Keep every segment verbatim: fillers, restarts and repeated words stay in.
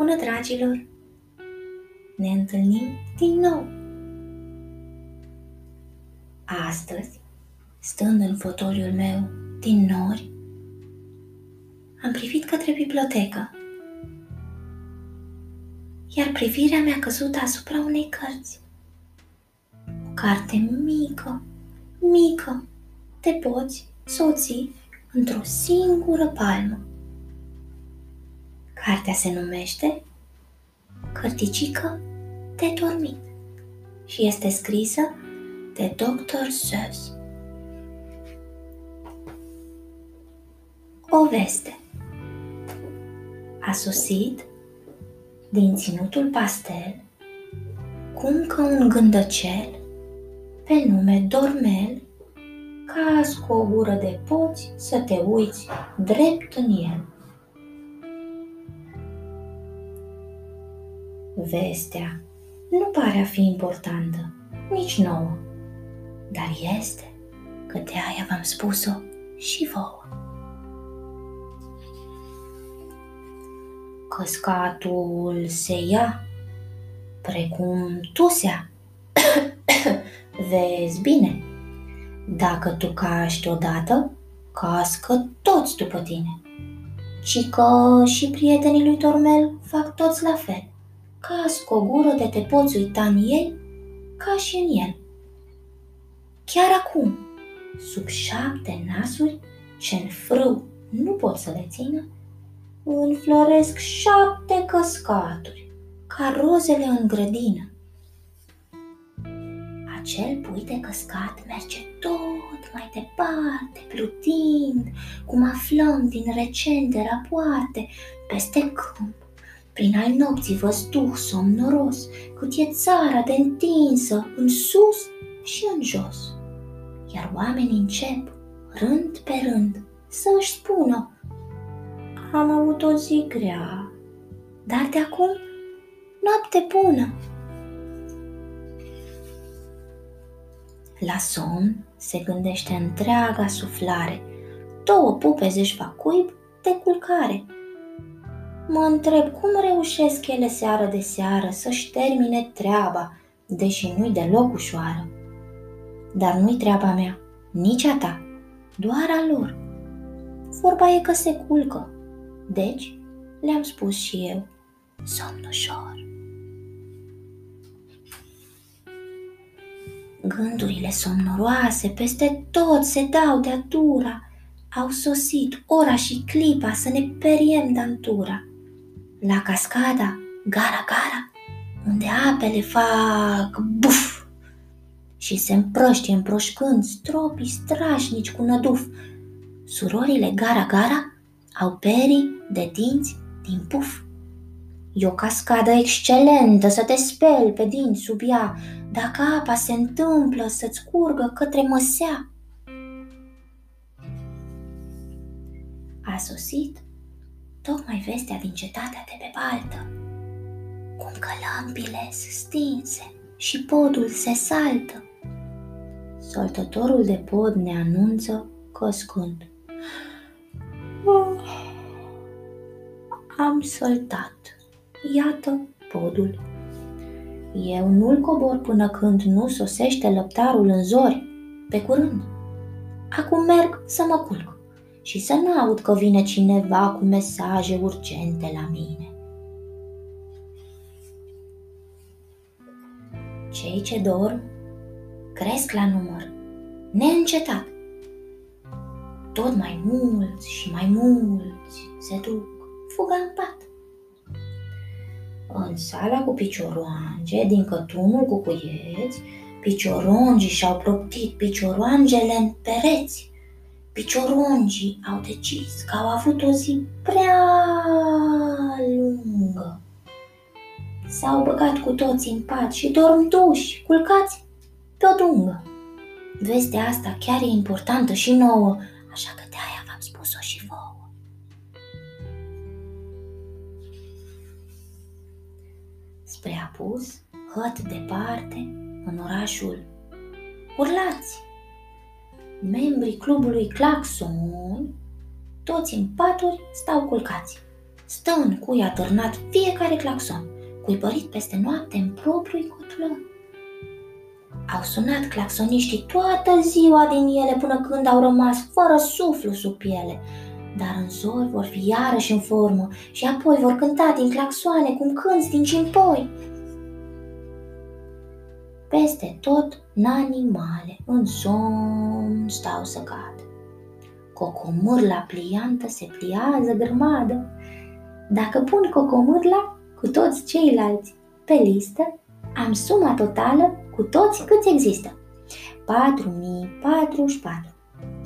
Bună, dragilor! Ne întâlnim din nou! Astăzi, stând în fotoliul meu din nori, am privit către bibliotecă, iar privirea mi-a căzut asupra unei cărți. O carte mică, mică, te poți să o ții într-o singură palmă. Cartea se numește Cărticică de dormit și este scrisă de doctor Seuss. O veste. A sosit din ținutul pastel cum că un gândăcel pe nume Dormel, cască cu o gură de poți să te uiți drept în el. Vestea nu pare a fi importantă, nici nouă, dar este că de aia v-am spus-o și vouă. Căscatul se ia, precum tusea, vezi bine, dacă tu caști odată, cască toți după tine, ci că și prietenii lui Dormel fac toți la fel. Cască o gură de te poți uita în ei, ca și în el. Chiar acum, sub șapte nasuri, ce-n frâu nu pot să le țină, înfloresc șapte căscaturi, ca rozele în grădină. Acel pui de căscat merge tot mai departe, plutind, cum aflăm din recente rapoarte, peste câmp. Prin al nopții văz tu somnoros, cât e țara de întinsă în sus și în jos. Iar oamenii încep, rând pe rând, să-și spună: am avut o zi grea, dar de acum noapte bună. La somn se gândește întreaga suflare, două pupe își fac cuib de culcare. Mă întreb cum reușesc ele seară de seară să-și termine treaba, deși nu-i deloc ușoară. Dar nu-i treaba mea, nici a ta, doar a lor. Vorba e că se culcă, deci le-am spus și eu: somn ușor. Gândurile somnoroase peste tot se dau de-a dura. Au sosit ora și clipa să ne periem dantura. La cascada, gara-gara, unde apele fac buf și se împrăștie împroșcând stropii strașnici cu năduf. Surorile gara-gara au perii de dinți din puf. E o cascadă excelentă să te speli pe dinți sub ea, dacă apa se întâmplă să-ți curgă către măsea. A sosit tocmai vestea din cetatea de pe baltă, cum că lampile se stinse și podul se saltă. Saltătorul de pod ne anunță căscând: oh, am saltat, iată podul. Eu nu-l cobor până când nu sosește lăptarul în zori. Pe curând. Acum merg să mă culc și să n-aud că vine cineva cu mesaje urgente la mine. Cei ce dorm cresc la număr, neîncetat. Tot mai mulți și mai mulți se duc, fuga în pat. În sala cu piciorange, din cătunul cu cuieți, picioronjii și-au proptit picioranjele în pereți. Picioronjii au decis că au avut o zi prea lungă. S-au băgat cu toții în pat și dorm duși, culcați pe o dungă. Vestea asta chiar e importantă și nouă, așa că de-aia v-am spus-o și vouă. Spre apus, hăt departe, în orașul urlați. Membrii clubului Claxon, toți în paturi, stau culcați. stă în cui atârnat fiecare claxon, cuibărit peste noapte în propriul cotlon. Au sunat claxoniștii toată ziua din ele până când au rămas fără suflu sub piele, dar în zori vor fi iarăși în formă și apoi vor cânta din claxoane cum cânți din cimpoi. Peste tot, n-animale în somn stau să cadă. Cocomârla pliantă se pliază grămadă. Dacă pun cocomârla cu toți ceilalți pe listă, am suma totală cu toți câți există. patru mii patruzeci și patru.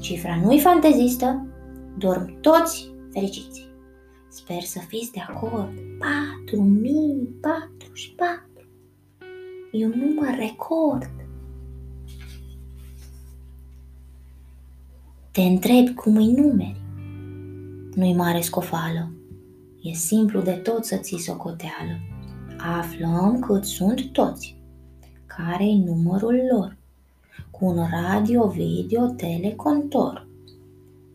Cifra nu-i fantezistă, dorm toți fericiți. Sper să fiți de acord. patru mii patruzeci și patru. E un număr record. Te întrebi cum îi numeri. Nu-i mare scofală. E simplu de tot să ții socoteală. Aflăm cât sunt toți, care-i numărul lor, cu un radio, video, telecontor.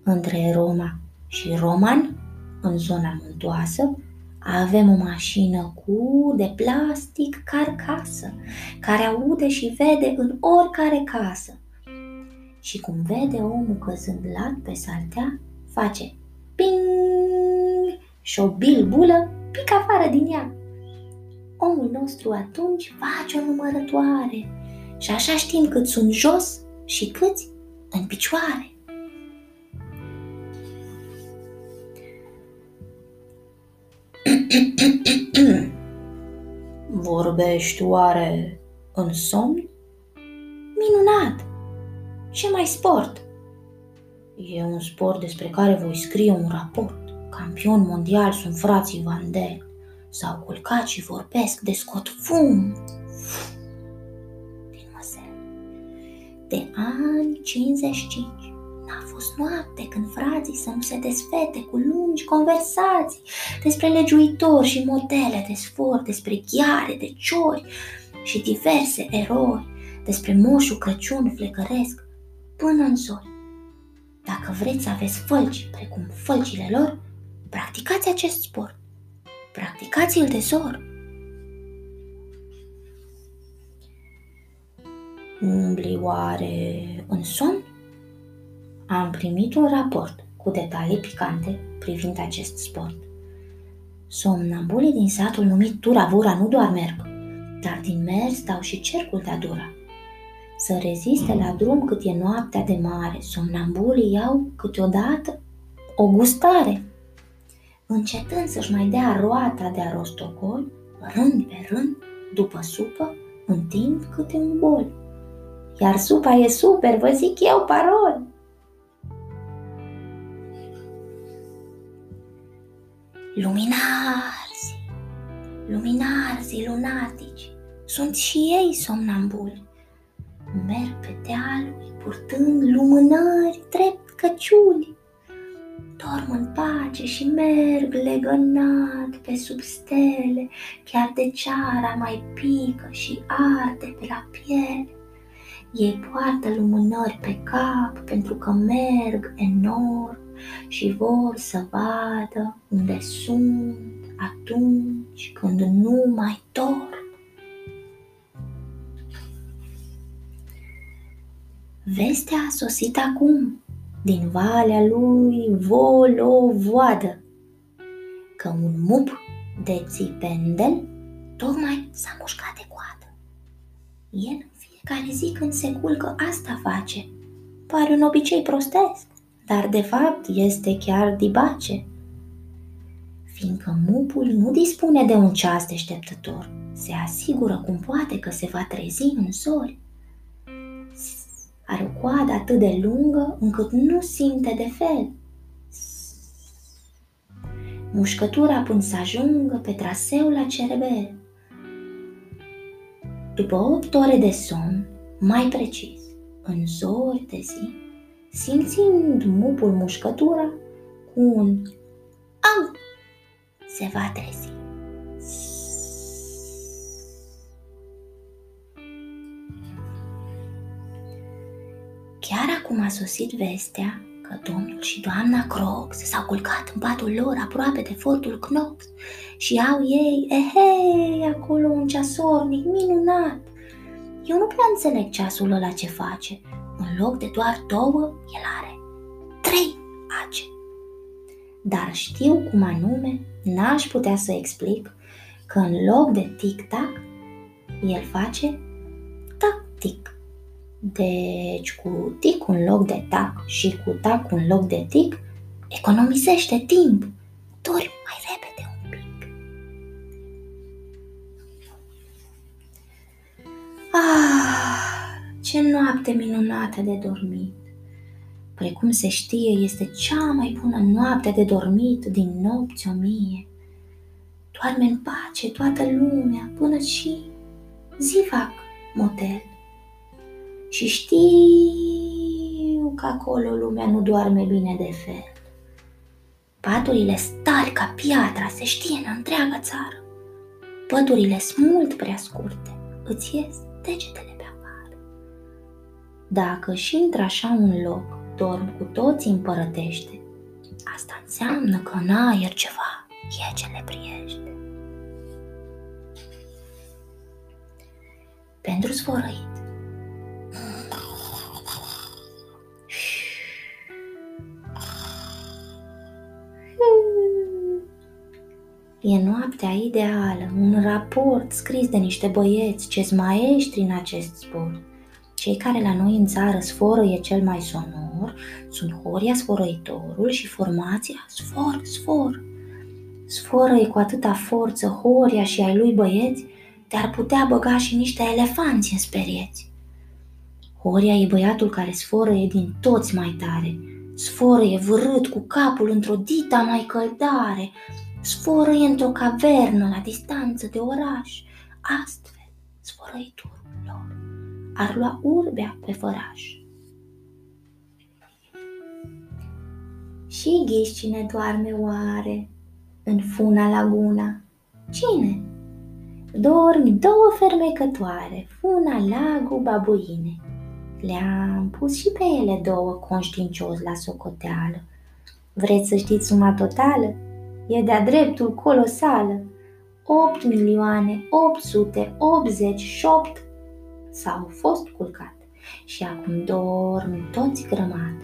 Între Roma și Roman, în zona muntoasă, avem o mașină cu de plastic carcasă, care aude și vede în oricare casă. Și cum vede omul căzând lat pe saltea, face ping și o bilbulă pică afară din ea. Omul nostru atunci face o numărătoare și așa știm cât sunt jos și câți în picioare. Vorbești oare în somn? Minunat! Ce mai sport? E un sport despre care voi scrie un raport. Campion mondial sunt frații Van Den. S-au culcat și vorbesc de scot fum din măsel. De ani cincizeci și cinci n-a fost noapte când frații să nu se desfete cu lungi conversații despre legiuitori și modele de sfor, despre ghiare de ciori și diverse erori, despre moșul Crăciun flecăresc până în zori. Dacă vreți să aveți fălci precum fălcile lor, practicați acest sport. Practicați-l de zor. Umbli oare în somn? Am primit un raport cu detalii picante privind acest sport. Somnambulii din satul numit Tura Vura nu doar merg, dar din mers dau și cercul de-a dura. Să reziste la drum cât e noaptea de mare, somnambulii iau câteodată o gustare. Încetând să-și mai dea roata de arostocol, rând pe rând, după supă, întind câte un bol. Iar supa e super, vă zic eu parol! Luminarzi, luminarzi lunatici, sunt și ei somnambuli. Merg pe dealuri, purtând lumânări drept căciuli. Dorm în pace și merg legănat pe sub stele, chiar de ceara mai pică și arde pe la piele. Ei poartă lumânări pe cap pentru că merg enorm și vor să vadă unde sunt atunci când nu mai dorm. Vestea a sosit acum din valea lui Volovoadă, că un mup de țipendel tocmai s-a mușcat de coadă. El în fiecare zi când se culcă asta face. Pare un obicei prostesc, dar de fapt este chiar dibace. Fiindcă mupul nu dispune de un ceas deșteptător, se asigură cum poate că se va trezi în zori. Are o coadă atât de lungă încât nu simte de fel. Mușcătura până să ajungă pe traseu la cerbel. După opt ore de somn, mai precis, în zori de zi, simțind mupul mușcătura, cu un au, se va trezi. Chiar acum a sosit vestea că că domnul și doamna Crocs s-au culcat în patul lor aproape de fortul Knox și au ei, ehei, acolo un ceasornic minunat. Eu nu prea înțeleg ceasul ăla ce face. În loc de doar două, el are trei ace. Dar știu cum anume, n-aș putea să explic că în loc de tic-tac, el face tac-tic. Deci cu tic în loc de tac și cu tac în loc de tic, economisește timp. Dormi mai repede un pic. Ah, ce noapte minunată de dormit! Precum se știe, este cea mai bună noapte de dormit din nopți o mie. Doarme în pace toată lumea până și zivac motel. Și știu că acolo lumea nu doarme bine de fel. Paturile stari ca piatra, se știe în întreaga țară. Pădurile smult prea scurte, îți ies degetele pe afară. Dacă și într-așa un loc dorm cu toții împărătește, asta înseamnă că în aer ceva e ce le priește. Pentru sfărăit, e noaptea ideală, un raport scris de niște băieți ce-s maestri în acest sport. Cei care la noi în țară sfărăie cel mai sonor sunt Horia sfărăitorul și formația sfor, sfor. Sfărăie cu atâta forță Horia și ai lui băieți, dar putea băga și niște elefanți în sperieți. Horia e băiatul care sfărăie din toți mai tare, sfărăie vârât cu capul într-o dita mai căldare, sfărăie într-o cavernă la distanță de oraș, astfel sfărăitorul lor ar lua urbea pe făraș. Și ghiși cine doarme oare în Funa Laguna? Cine? Dormi două fermecătoare, Funa, Lagu, Babuine. Le-am pus și pe ele două conștiincios la socoteală. Vreți să știți suma totală? E de-a dreptul colosală. opt milioane opt sute optzeci și opt s-au fost culcat și acum dorm toți grămat.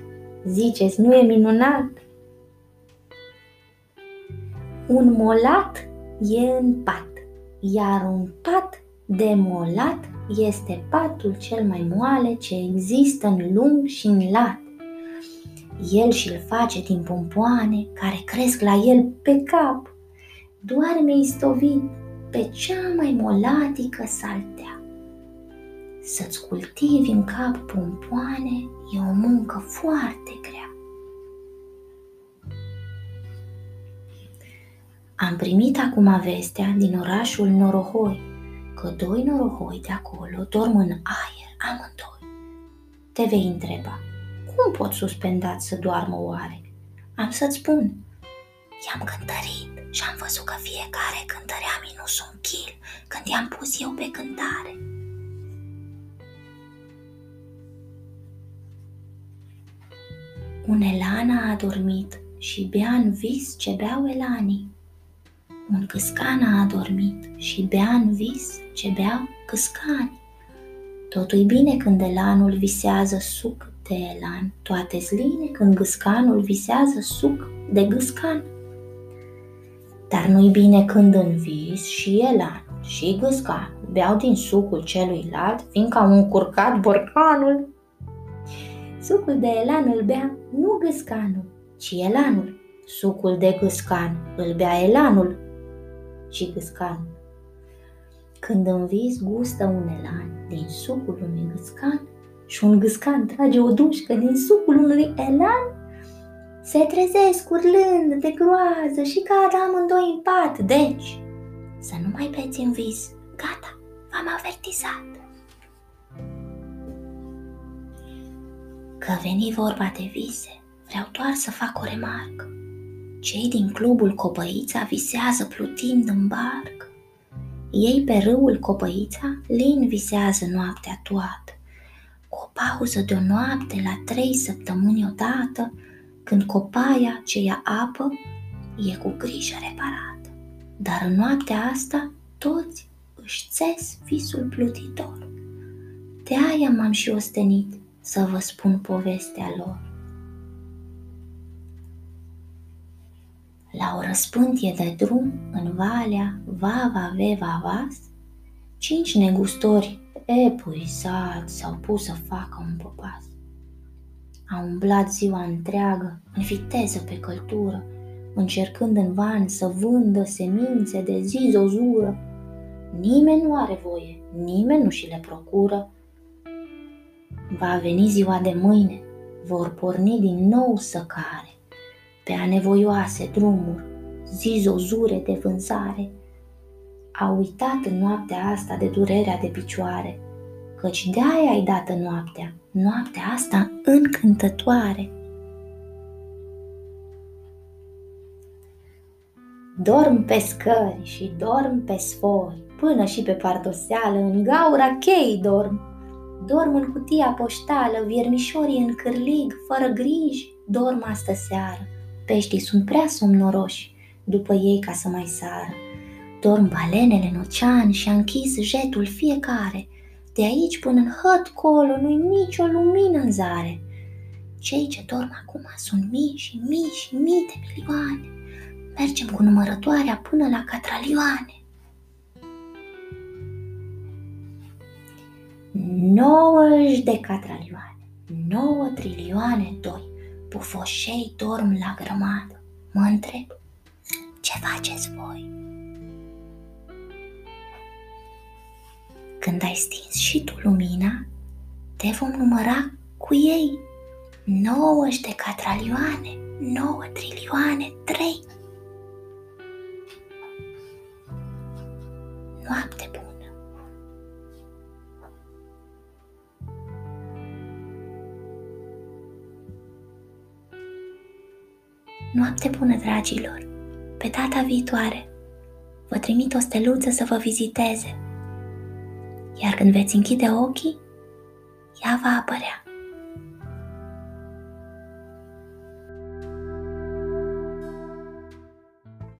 Ziceți, nu e minunat? Un molat e în pat, iar un pat de molat este patul cel mai moale ce există în lung și în lat. El și-l face din pompoane care cresc la el pe cap. Doarme istovit pe cea mai molatică saltea. Să-ți cultivi în cap pompoane e o muncă foarte grea. Am primit acum vestea din orașul Norohoi, că doi norohoi de acolo dorm în aer amândoi. Te vei întreba, cum pot suspendați să doarmă oare? Am să-ți spun, i-am cântărit și am văzut că fiecare cântărea minus un kil când i-am pus eu pe cântare. Un elan a adormit și bea în vis ce beau elanii. Un câscan a adormit și bea în vis ce beau câscani. Totu-i bine când elanul visează suc de elan, toate zline când gâscanul visează suc de gâscan. Dar nu-i bine când în vis și elanul și gâscanul beau din sucul celuilalt, fiindcă au încurcat borcanul. Sucul de elan îl bea nu gâscanul, ci elanul. Sucul de gâscan îl bea elanul, ci gâscanul. Când în vis gustă un elan din sucul unui gâscan și un gâscan trage o dușcă din sucul unui elan, se trezesc urlând de groază și cad amândoi în pat. Deci, să nu mai beți în vis. Gata, v-am avertizat. Că veni vorba de vise, vreau doar să fac o remarcă. Cei din clubul Copăița visează plutind în barcă. Ei pe râul Copăița lin visează noaptea toată. Cu o pauză de o noapte la trei săptămâni odată, când copaia ce ia apă e cu grijă reparată. Dar în noaptea asta toți își țes visul plutitor. De aia m-am și ostenit să vă spun povestea lor. La o răspântie de drum, în valea Vava-Veva-Vas, cinci negustori epuizați s-au pus să facă un popas. Au umblat ziua întreagă, în viteză pe căltură, încercând în van să vândă semințe de zizozură. Nimeni nu are voie, nimeni nu și le procură. Va veni ziua de mâine, vor porni din nou săcare, pe anevoioase drumuri, zizozure de vânzare. A uitat în noaptea asta de durerea de picioare, căci de-aia ai dată noaptea, noaptea asta încântătoare. Dorm pe scări și dorm pe sfori, până și pe pardoseală, în gaura cheii dorm. Dorm în cutia poștală, viermișorii în cârlig, fără griji, dorm astă seară. Peștii sunt prea somnoroși după ei ca să mai sară. Dorm balenele în ocean și-a închis jetul fiecare. De aici până în hăt colo nu-i nicio lumină în zare. Cei ce dorm acum sunt mii și mii și mii de milioane. Mergem cu numărătoarea până la catralioane. nouăzeci de catralioane, nouă trilioane doi. Bufoșei dorm la grămadă. Mă întreb, ce faceți voi? Când ai stins și tu lumina, te vom număra cu ei. nouăzeci de catralioane, nouă trilioane, trei. Noapte bună. Noapte bună, dragilor! Pe data viitoare vă trimit o steluță să vă viziteze, iar când veți închide ochii, ea va apărea.